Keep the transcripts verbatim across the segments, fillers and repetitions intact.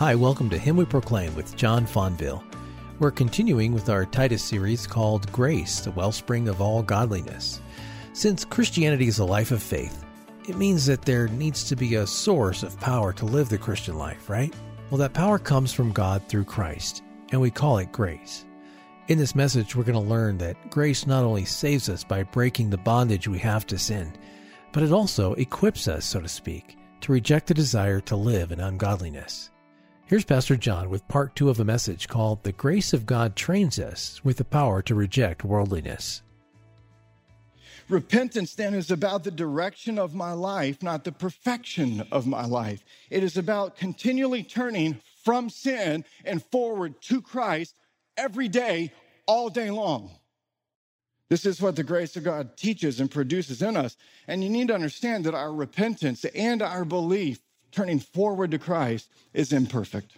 Hi, welcome to Him We Proclaim with John Fonville. We're continuing with our Titus series called Grace, the Wellspring of All Godliness. Since Christianity is a life of faith, it means that there needs to be a source of power to live the Christian life, right? Well, that power comes from God through Christ, and we call it grace. In this message, we're going to learn that grace not only saves us by breaking the bondage we have to sin, but it also equips us, so to speak, to reject the desire to live in ungodliness. Here's Pastor John with part two of a message called The Grace of God Trains Us with the Power to Reject Worldliness. Repentance then is about the direction of my life, not the perfection of my life. It is about continually turning from sin and forward to Christ every day, all day long. This is what the grace of God teaches and produces in us. And you need to understand that our repentance and our belief turning forward to Christ is imperfect.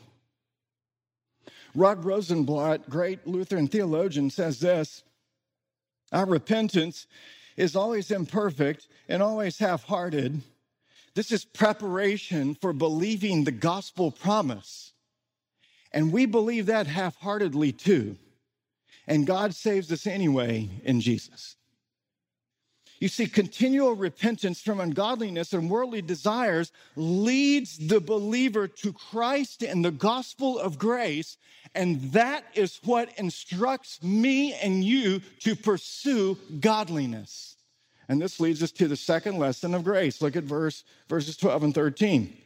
Rod Rosenblatt, great Lutheran theologian, says this: our repentance is always imperfect and always half-hearted. This is preparation for believing the gospel promise. And we believe that half-heartedly too. And God saves us anyway in Jesus. You see, continual repentance from ungodliness and worldly desires leads the believer to Christ and the gospel of grace, and that is what instructs me and you to pursue godliness. And this leads us to the second lesson of grace. Look at verse verses twelve and thirteen.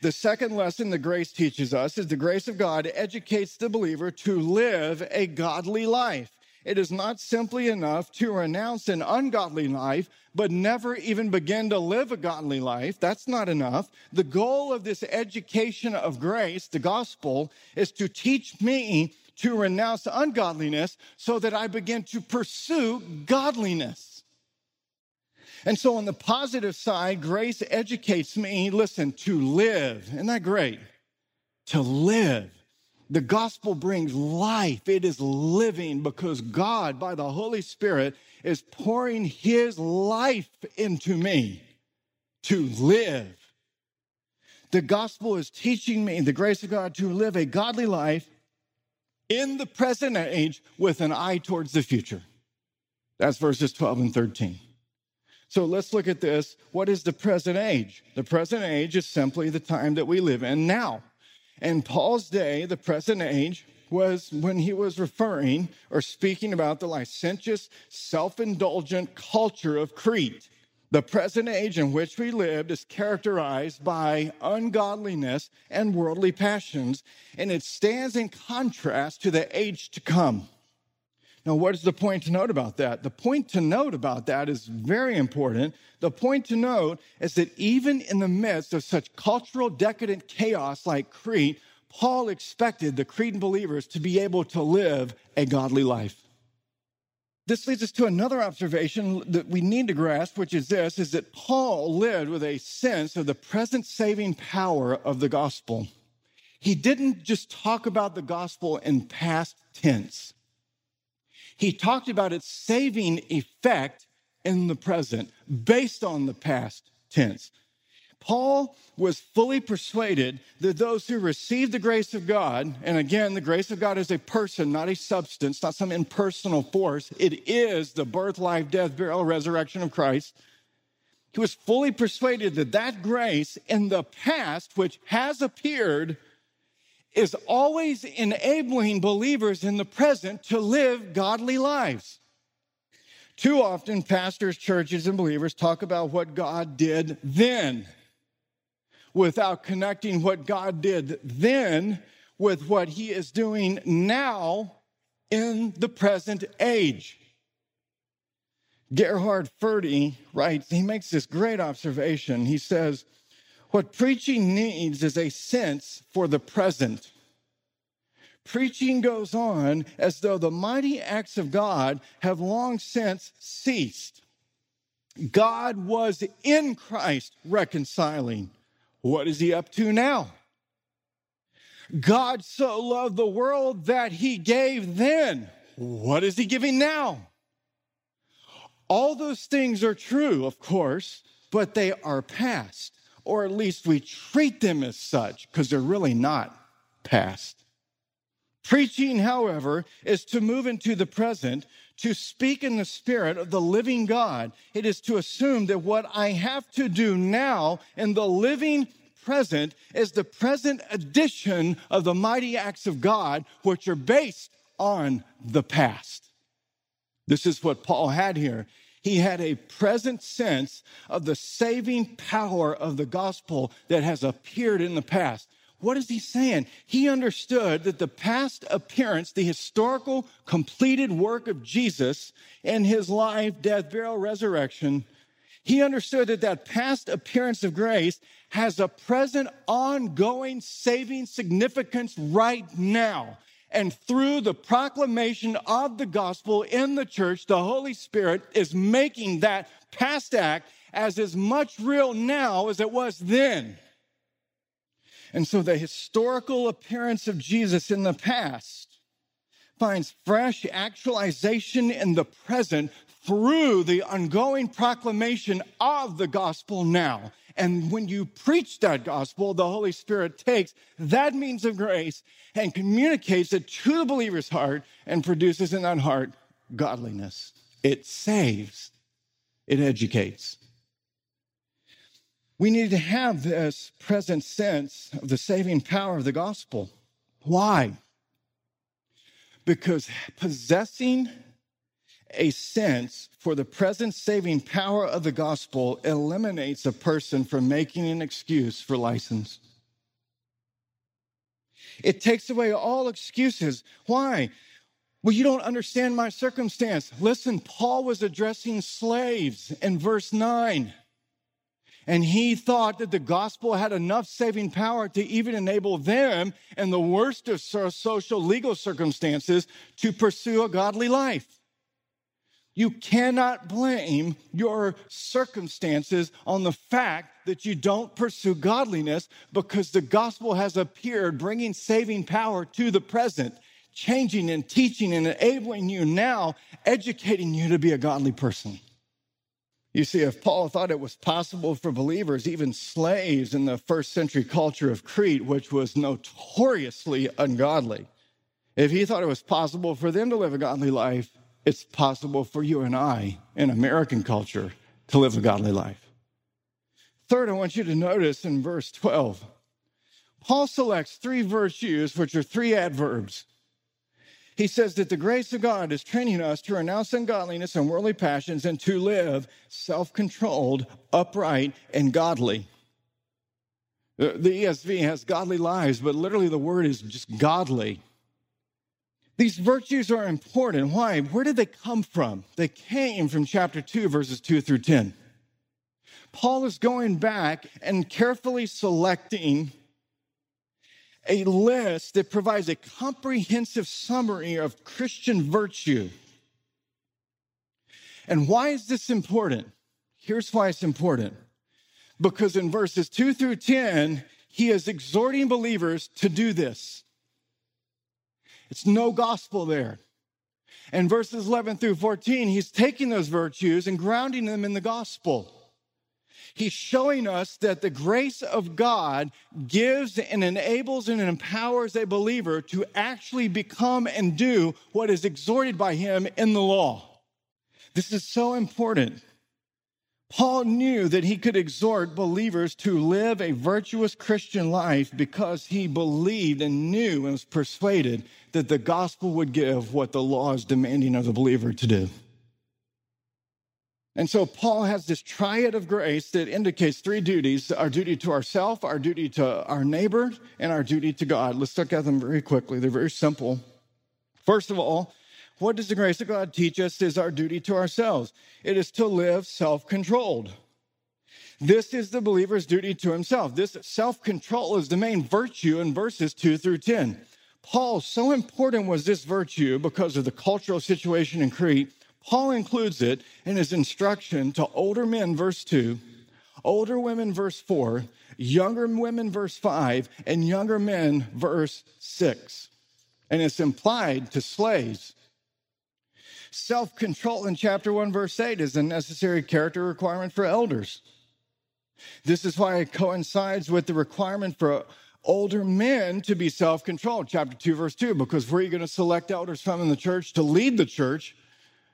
The second lesson that grace teaches us is the grace of God educates the believer to live a godly life. It is not simply enough to renounce an ungodly life, but never even begin to live a godly life. That's not enough. The goal of this education of grace, the gospel, is to teach me to renounce ungodliness so that I begin to pursue godliness. And so on the positive side, grace educates me, listen, to live. Isn't that great? To live. The gospel brings life. It is living because God, by the Holy Spirit, is pouring his life into me to live. The gospel is teaching me, the grace of God, to live a godly life in the present age with an eye towards the future. That's verses twelve and thirteen. So let's look at this. What is the present age? The present age is simply the time that we live in now. In Paul's day, the present age was when he was referring or speaking about the licentious, self-indulgent culture of Crete. The present age in which we lived is characterized by ungodliness and worldly passions, and it stands in contrast to the age to come. Now, what is the point to note about that? The point to note about that is very important. The point to note is that even in the midst of such cultural decadent chaos like Crete, Paul expected the Cretan believers to be able to live a godly life. This leads us to another observation that we need to grasp, which is this, is that Paul lived with a sense of the present saving power of the gospel. He didn't just talk about the gospel in past tense. He talked about its saving effect in the present, based on the past tense. Paul was fully persuaded that those who received the grace of God, and again, the grace of God is a person, not a substance, not some impersonal force. It is the birth, life, death, burial, resurrection of Christ. He was fully persuaded that that grace in the past, which has appeared, is always enabling believers in the present to live godly lives. Too often, pastors, churches, and believers talk about what God did then without connecting what God did then with what he is doing now in the present age. Gerhard Forde writes, he makes this great observation. He says, what preaching needs is a sense for the present. Preaching goes on as though the mighty acts of God have long since ceased. God was in Christ reconciling. What is he up to now? God so loved the world that he gave then. What is he giving now? All those things are true, of course, but they are past. or at least we treat them as such, because they're really not past. Preaching, however, is to move into the present, to speak in the spirit of the living God. It is to assume that what I have to do now in the living present is the present edition of the mighty acts of God, which are based on the past. This is what Paul had here. He had a present sense of the saving power of the gospel that has appeared in the past. What is he saying? He understood that the past appearance, the historical completed work of Jesus in his life, death, burial, resurrection, he understood that that past appearance of grace has a present, ongoing, saving significance right now. And through the proclamation of the gospel in the church, the Holy Spirit is making that past act as as much real now as it was then. And so the historical appearance of Jesus in the past finds fresh actualization in the present through the ongoing proclamation of the gospel now. And when you preach that gospel, the Holy Spirit takes that means of grace and communicates it to the believer's heart and produces in that heart godliness. It saves. It educates. We need to have this present sense of the saving power of the gospel. Why? Because possessing a sense for the present saving power of the gospel eliminates a person from making an excuse for license. It takes away all excuses. Why? Well, you don't understand my circumstance. Listen, Paul was addressing slaves in verse nine. And he thought that the gospel had enough saving power to even enable them in the worst of social legal circumstances to pursue a godly life. You cannot blame your circumstances on the fact that you don't pursue godliness, because the gospel has appeared, bringing saving power to the present, changing and teaching and enabling you now, educating you to be a godly person. You see, if Paul thought it was possible for believers, even slaves in the first century culture of Crete, which was notoriously ungodly, if he thought it was possible for them to live a godly life, it's possible for you and I in American culture to live a godly life. Third, I want you to notice in verse twelve, Paul selects three virtues, which are three adverbs. He says that the grace of God is training us to renounce ungodliness and worldly passions and to live self-controlled, upright, and godly. The E S V has godly lives, but literally the word is just godly. These virtues are important. Why? Where did they come from? They came from chapter two, verses two through ten. Paul is going back and carefully selecting a list that provides a comprehensive summary of Christian virtue. And why is this important? Here's why it's important. Because in verses two through ten, he is exhorting believers to do this. It's no gospel there. In verses eleven through fourteen, he's taking those virtues and grounding them in the gospel. He's showing us that the grace of God gives and enables and empowers a believer to actually become and do what is exhorted by him in the law. This is so important. Paul knew that he could exhort believers to live a virtuous Christian life because he believed and knew and was persuaded that the gospel would give what the law is demanding of the believer to do. And so Paul has this triad of grace that indicates three duties: our duty to ourselves, our duty to our neighbor, and our duty to God. Let's look at them very quickly. They're very simple. First of all, what does the grace of God teach us is our duty to ourselves. It is to live self-controlled. This is the believer's duty to himself. This self-control is the main virtue in verses two through ten. Paul, so important was this virtue because of the cultural situation in Crete, Paul includes it in his instruction to older men, verse two, older women, verse four, younger women, verse five, and younger men, verse six. And it's implied to slaves. Self-control in chapter one, verse eight is a necessary character requirement for elders. This is why it coincides with the requirement for older men to be self-controlled, chapter two, verse two, because where are you going to select elders from in the church to lead the church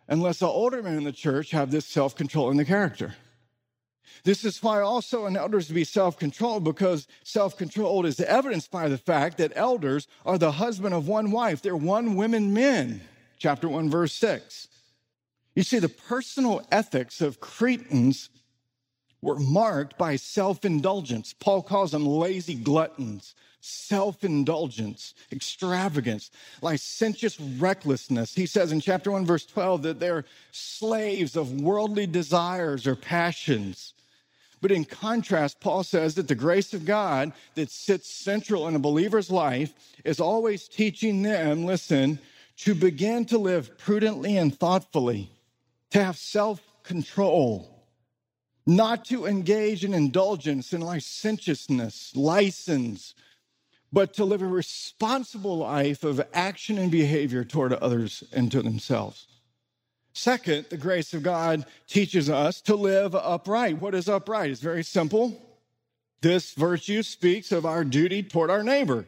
unless the older men in the church have this self-control in the character? This is why also an elder is to be self-controlled, because self-controlled is evidenced by the fact that elders are the husband of one wife. They're one women men, chapter one, verse six. You see, the personal ethics of Cretans were marked by self-indulgence. Paul calls them lazy gluttons, self-indulgence, extravagance, licentious recklessness. He says in chapter one, verse twelve, that they're slaves of worldly desires or passions. But in contrast, Paul says that the grace of God that sits central in a believer's life is always teaching them, listen, to begin to live prudently and thoughtfully, to have self-control, not to engage in indulgence and licentiousness, license, but to live a responsible life of action and behavior toward others and to themselves. Second, the grace of God teaches us to live upright. What is upright? It's very simple. This virtue speaks of our duty toward our neighbor.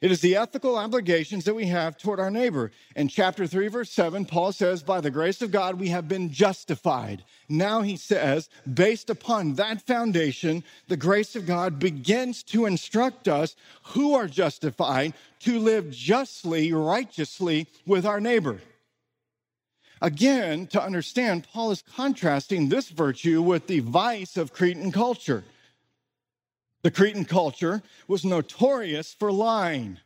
It is the ethical obligations that we have toward our neighbor. In chapter three, verse seven, Paul says, by the grace of God, we have been justified. Now he says, based upon that foundation, the grace of God begins to instruct us who are justified to live justly, righteously with our neighbor. Again, to understand, Paul is contrasting this virtue with the vice of Cretan culture. The Cretan culture was notorious for lying,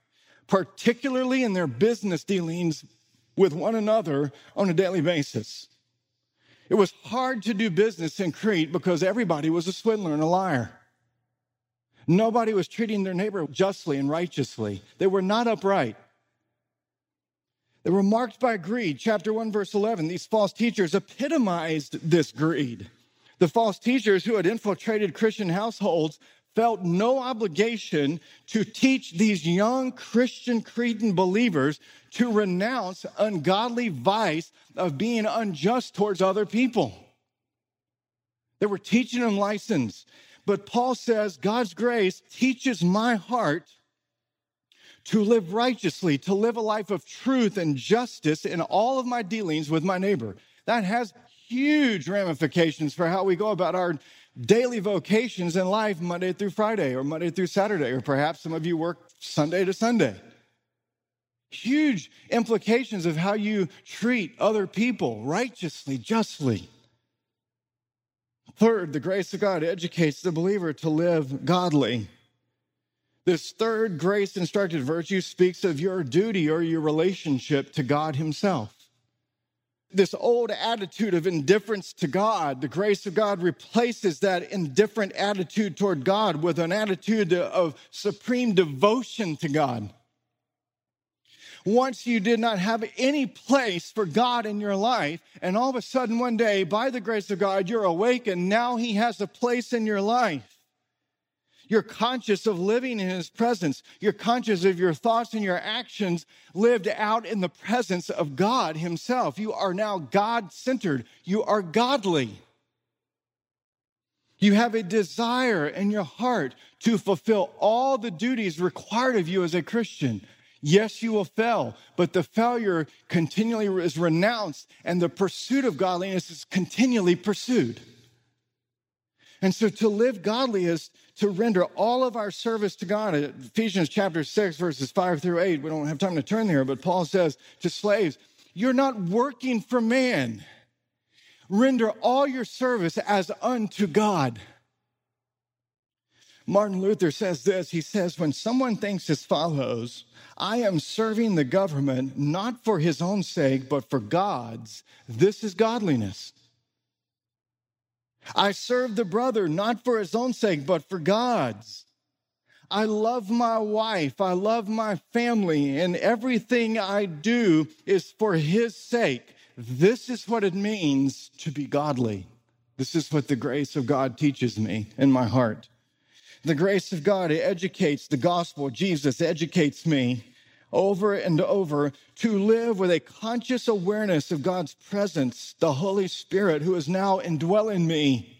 particularly in their business dealings with one another on a daily basis. It was hard to do business in Crete because everybody was a swindler and a liar. Nobody was treating their neighbor justly and righteously. They were not upright. They were marked by greed. Chapter one, verse eleven, these false teachers epitomized this greed. The false teachers who had infiltrated Christian households felt no obligation to teach these young Christian Cretan believers to renounce ungodly vice of being unjust towards other people. They were teaching them license. But Paul says, God's grace teaches my heart to live righteously, to live a life of truth and justice in all of my dealings with my neighbor. That has huge ramifications for how we go about our daily vocations in life, Monday through Friday or Monday through Saturday, or perhaps some of you work Sunday to Sunday. Huge implications of how you treat other people righteously, justly. Third, the grace of God educates the believer to live godly. This third grace-instructed virtue speaks of your duty or your relationship to God himself. This old attitude of indifference to God, the grace of God replaces that indifferent attitude toward God with an attitude of supreme devotion to God. Once you did not have any place for God in your life, and all of a sudden one day, by the grace of God, you're awakened. Now he has a place in your life. You're conscious of living in his presence. You're conscious of your thoughts and your actions lived out in the presence of God himself. You are now God-centered. You are godly. You have a desire in your heart to fulfill all the duties required of you as a Christian. Yes, you will fail, but the failure continually is renounced, and the pursuit of godliness is continually pursued. And so to live godly is to render all of our service to God. Ephesians chapter six, verses five through eight. We don't have time to turn there, but Paul says to slaves, you're not working for man. Render all your service as unto God. Martin Luther says this. He says, when someone thinks as follows, I am serving the government not for his own sake, but for God's, this is godliness. I serve the brother, not for his own sake, but for God's. I love my wife. I love my family. And everything I do is for his sake. This is what it means to be godly. This is what the grace of God teaches me in my heart. The grace of God, it educates the gospel. Jesus educates me over and over to live with a conscious awareness of God's presence, the Holy Spirit who is now indwelling me.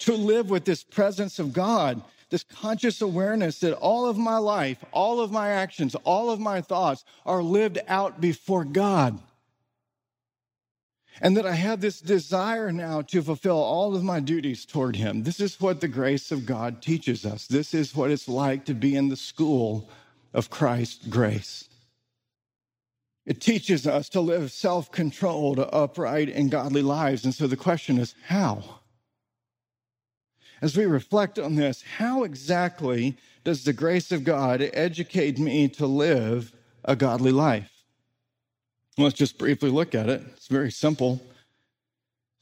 to live with this presence of God, this conscious awareness that all of my life, all of my actions, all of my thoughts are lived out before God. And that I have this desire now to fulfill all of my duties toward him. This is what the grace of God teaches us. This is what it's like to be in the school of Christ's grace. It teaches us to live self-controlled, upright, and godly lives. And so the question is, how? As we reflect on this, how exactly does the grace of God educate me to live a godly life? Let's just briefly look at it. It's very simple.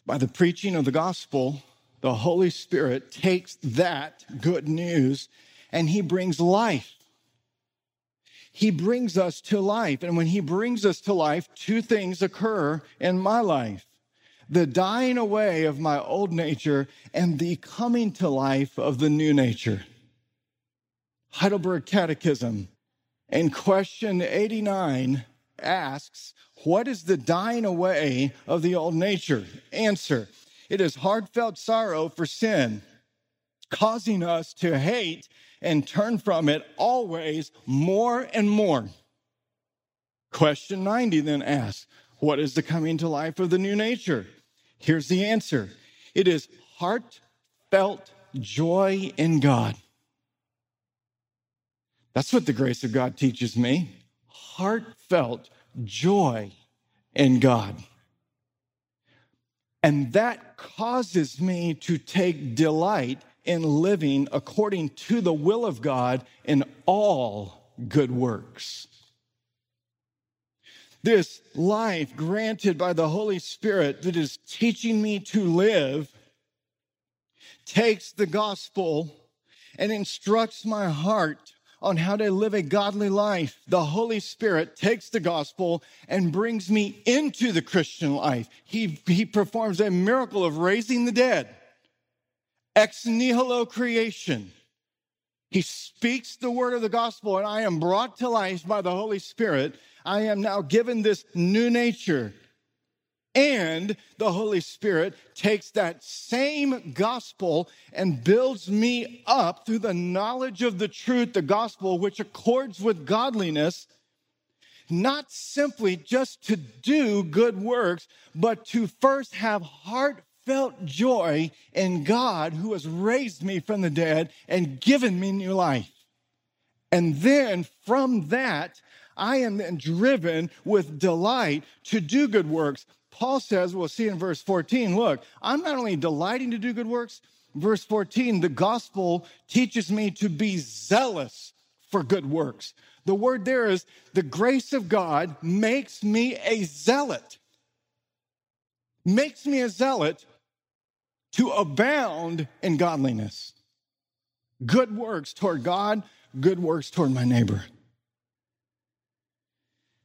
By the preaching of the gospel, the Holy Spirit takes that good news and he brings life. He brings us to life. And when he brings us to life, two things occur in my life: the dying away of my old nature and the coming to life of the new nature. Heidelberg Catechism in question eighty-nine asks, what is the dying away of the old nature? Answer, it is heartfelt sorrow for sin, causing us to hate and turn from it always more and more. Question ninety then asks, what is the coming to life of the new nature? Here's the answer. It is heartfelt joy in God. That's what the grace of God teaches me. Heartfelt joy in God. And that causes me to take delight in living according to the will of God in all good works. This life granted by the Holy Spirit that is teaching me to live takes the gospel and instructs my heart on how to live a godly life. The Holy Spirit takes the gospel and brings me into the Christian life. He, he performs a miracle of raising the dead, ex nihilo creation. He speaks the word of the gospel, and I am brought to life by the Holy Spirit. I am now given this new nature. And the Holy Spirit takes that same gospel and builds me up through the knowledge of the truth, the gospel, which accords with godliness, not simply just to do good works, but to first have heartfelt joy in God who has raised me from the dead and given me new life. And then from that, I am then driven with delight to do good works. Paul says, we'll see in verse fourteen, look, I'm not only delighting to do good works. Verse fourteen, the gospel teaches me to be zealous for good works. The word there is, the grace of God makes me a zealot. Makes me a zealot to abound in godliness. Good works toward God, good works toward my neighbor.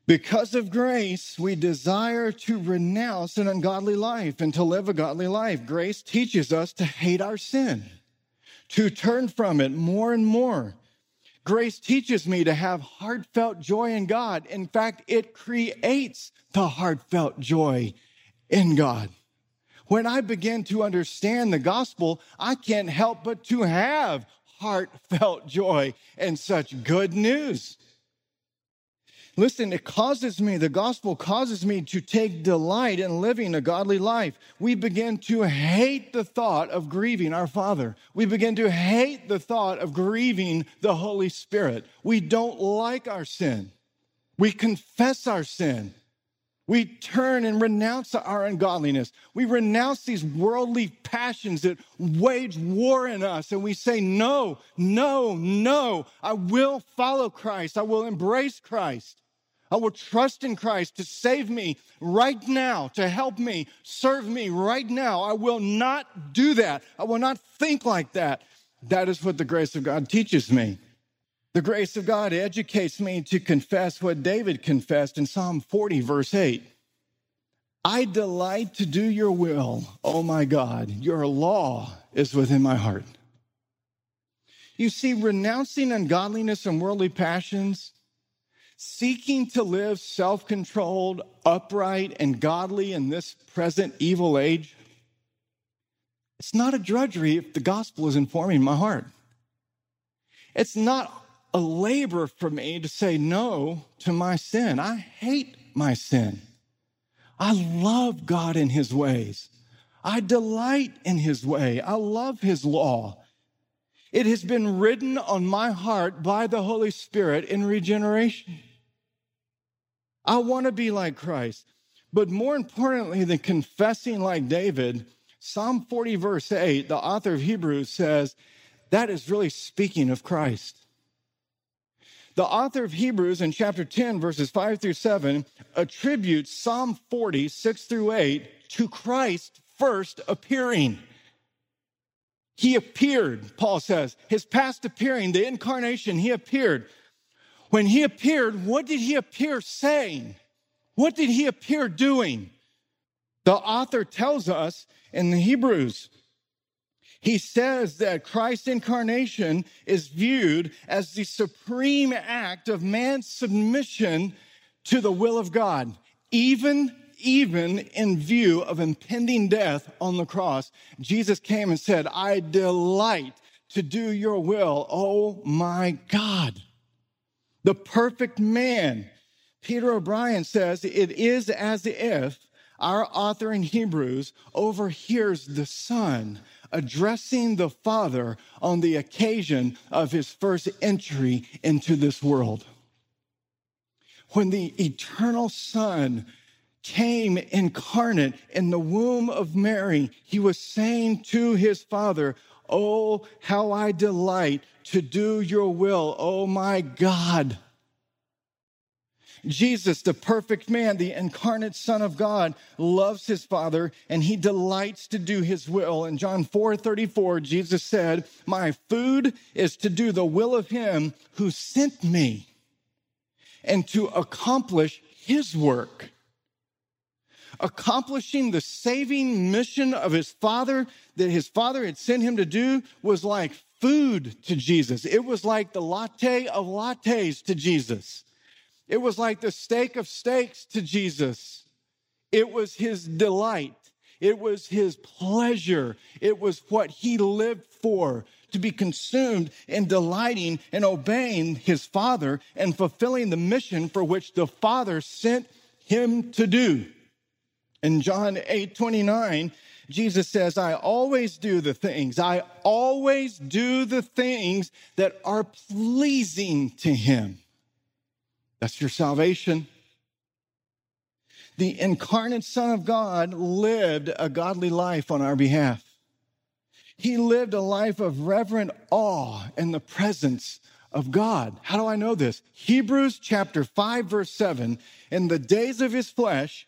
Because of grace, we desire to renounce an ungodly life and to live a godly life. Grace teaches us to hate our sin, to turn from it more and more. Grace teaches me to have heartfelt joy in God. In fact, it creates the heartfelt joy in God. When I begin to understand the gospel, I can't help but to have heartfelt joy and such good news. Listen, it causes me, the gospel causes me to take delight in living a godly life. We begin to hate the thought of grieving our Father. We begin to hate the thought of grieving the Holy Spirit. We don't like our sin. We confess our sin. We turn and renounce our ungodliness. We renounce these worldly passions that wage war in us. And we say, no, no, no, I will follow Christ. I will embrace Christ. I will trust in Christ to save me right now, to help me, serve me right now. I will not do that. I will not think like that. That is what the grace of God teaches me. The grace of God educates me to confess what David confessed in Psalm forty, verse eight. I delight to do your will, O my God. Your law is within my heart. You see, renouncing ungodliness and worldly passions, seeking to live self-controlled, upright, and godly in this present evil age, It's not a drudgery if the gospel is informing my heart. It's not a labor for me to say no to my sin. I hate my sin. I love God in his ways. I delight in his way. I love his law. It has been written on my heart by the Holy Spirit in regeneration. I want to be like Christ. But more importantly than confessing like David, Psalm forty, verse eight, the author of Hebrews says, that is really speaking of Christ. The author of Hebrews in chapter ten, verses five through seven, attributes Psalm forty, six through eight, to Christ first appearing. He appeared, Paul says, his past appearing, the incarnation, he appeared. When he appeared, what did he appear saying? What did he appear doing? The author tells us in the Hebrews, he says that Christ's incarnation is viewed as the supreme act of man's submission to the will of God, even Even in view of impending death on the cross. Jesus came and said, I delight to do your will, oh my God. The perfect man. Peter O'Brien says, it is as if our author in Hebrews overhears the Son addressing the Father on the occasion of his first entry into this world. When the eternal Son came incarnate in the womb of Mary, he was saying to his Father, oh, how I delight to do your will, oh my God. Jesus, the perfect man, the incarnate Son of God, loves his Father and he delights to do his will. In John four thirty-four, Jesus said, my food is to do the will of him who sent me and to accomplish his work. Accomplishing the saving mission of his Father that his Father had sent him to do was like food to Jesus. It was like the latte of lattes to Jesus. It was like the steak of steaks to Jesus. It was his delight. It was his pleasure. It was what he lived for, to be consumed in delighting and obeying his Father and fulfilling the mission for which the Father sent him to do. In John eight twenty-nine, Jesus says, I always do the things, I always do the things that are pleasing to him. That's your salvation. The incarnate Son of God lived a godly life on our behalf. He lived a life of reverent awe in the presence of of God. How do I know this? Hebrews chapter five, verse seven, in the days of his flesh,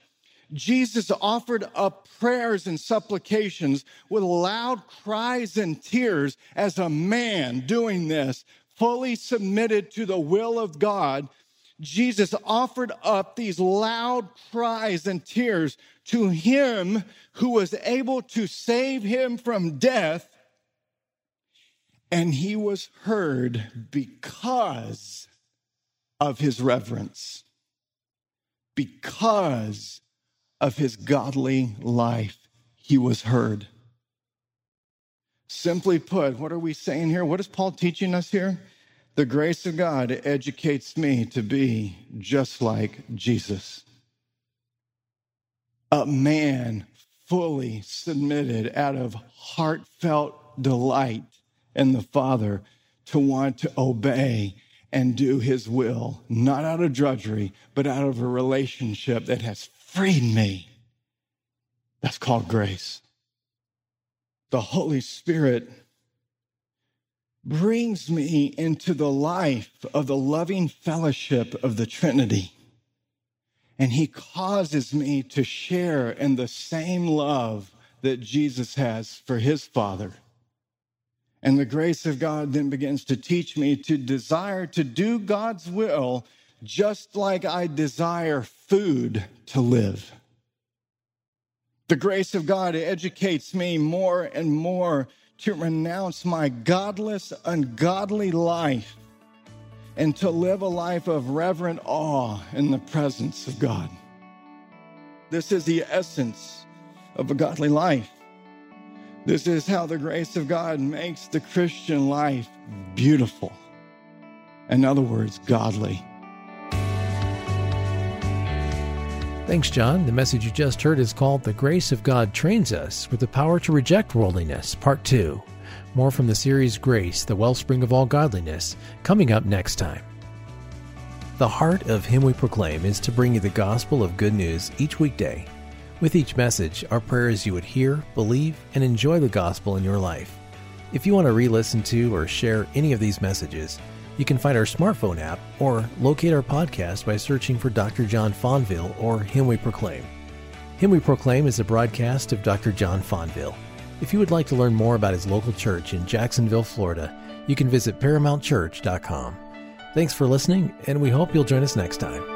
Jesus offered up prayers and supplications with loud cries and tears as a man doing this, fully submitted to the will of God. Jesus offered up these loud cries and tears to him who was able to save him from death, and he was heard because of his reverence, because of his godly life, he was heard. Simply put, what are we saying here? What is Paul teaching us here? The grace of God educates me to be just like Jesus. A man fully submitted out of heartfelt delight in the Father to want to obey and do his will, not out of drudgery, but out of a relationship that has freed me. That's called grace. The Holy Spirit brings me into the life of the loving fellowship of the Trinity. And he causes me to share in the same love that Jesus has for his Father. And the grace of God then begins to teach me to desire to do God's will, just like I desire food to live. The grace of God educates me more and more to renounce my godless, ungodly life and to live a life of reverent awe in the presence of God. This is the essence of a godly life. This is how the grace of God makes the Christian life beautiful. In other words, godly. Thanks, John. The message you just heard is called The Grace of God Trains Us with the Power to Reject Worldliness, Part two. More from the series Grace, the Wellspring of All Godliness, coming up next time. The heart of Him We Proclaim is to bring you the gospel of good news each weekday. With each message, our prayer is you would hear, believe, and enjoy the gospel in your life. If you want to re-listen to or share any of these messages, you can find our smartphone app or locate our podcast by searching for Doctor John Fonville or Him We Proclaim. Him We Proclaim is a broadcast of Doctor John Fonville. If you would like to learn more about his local church in Jacksonville, Florida, you can visit paramount church dot com. Thanks for listening, and we hope you'll join us next time.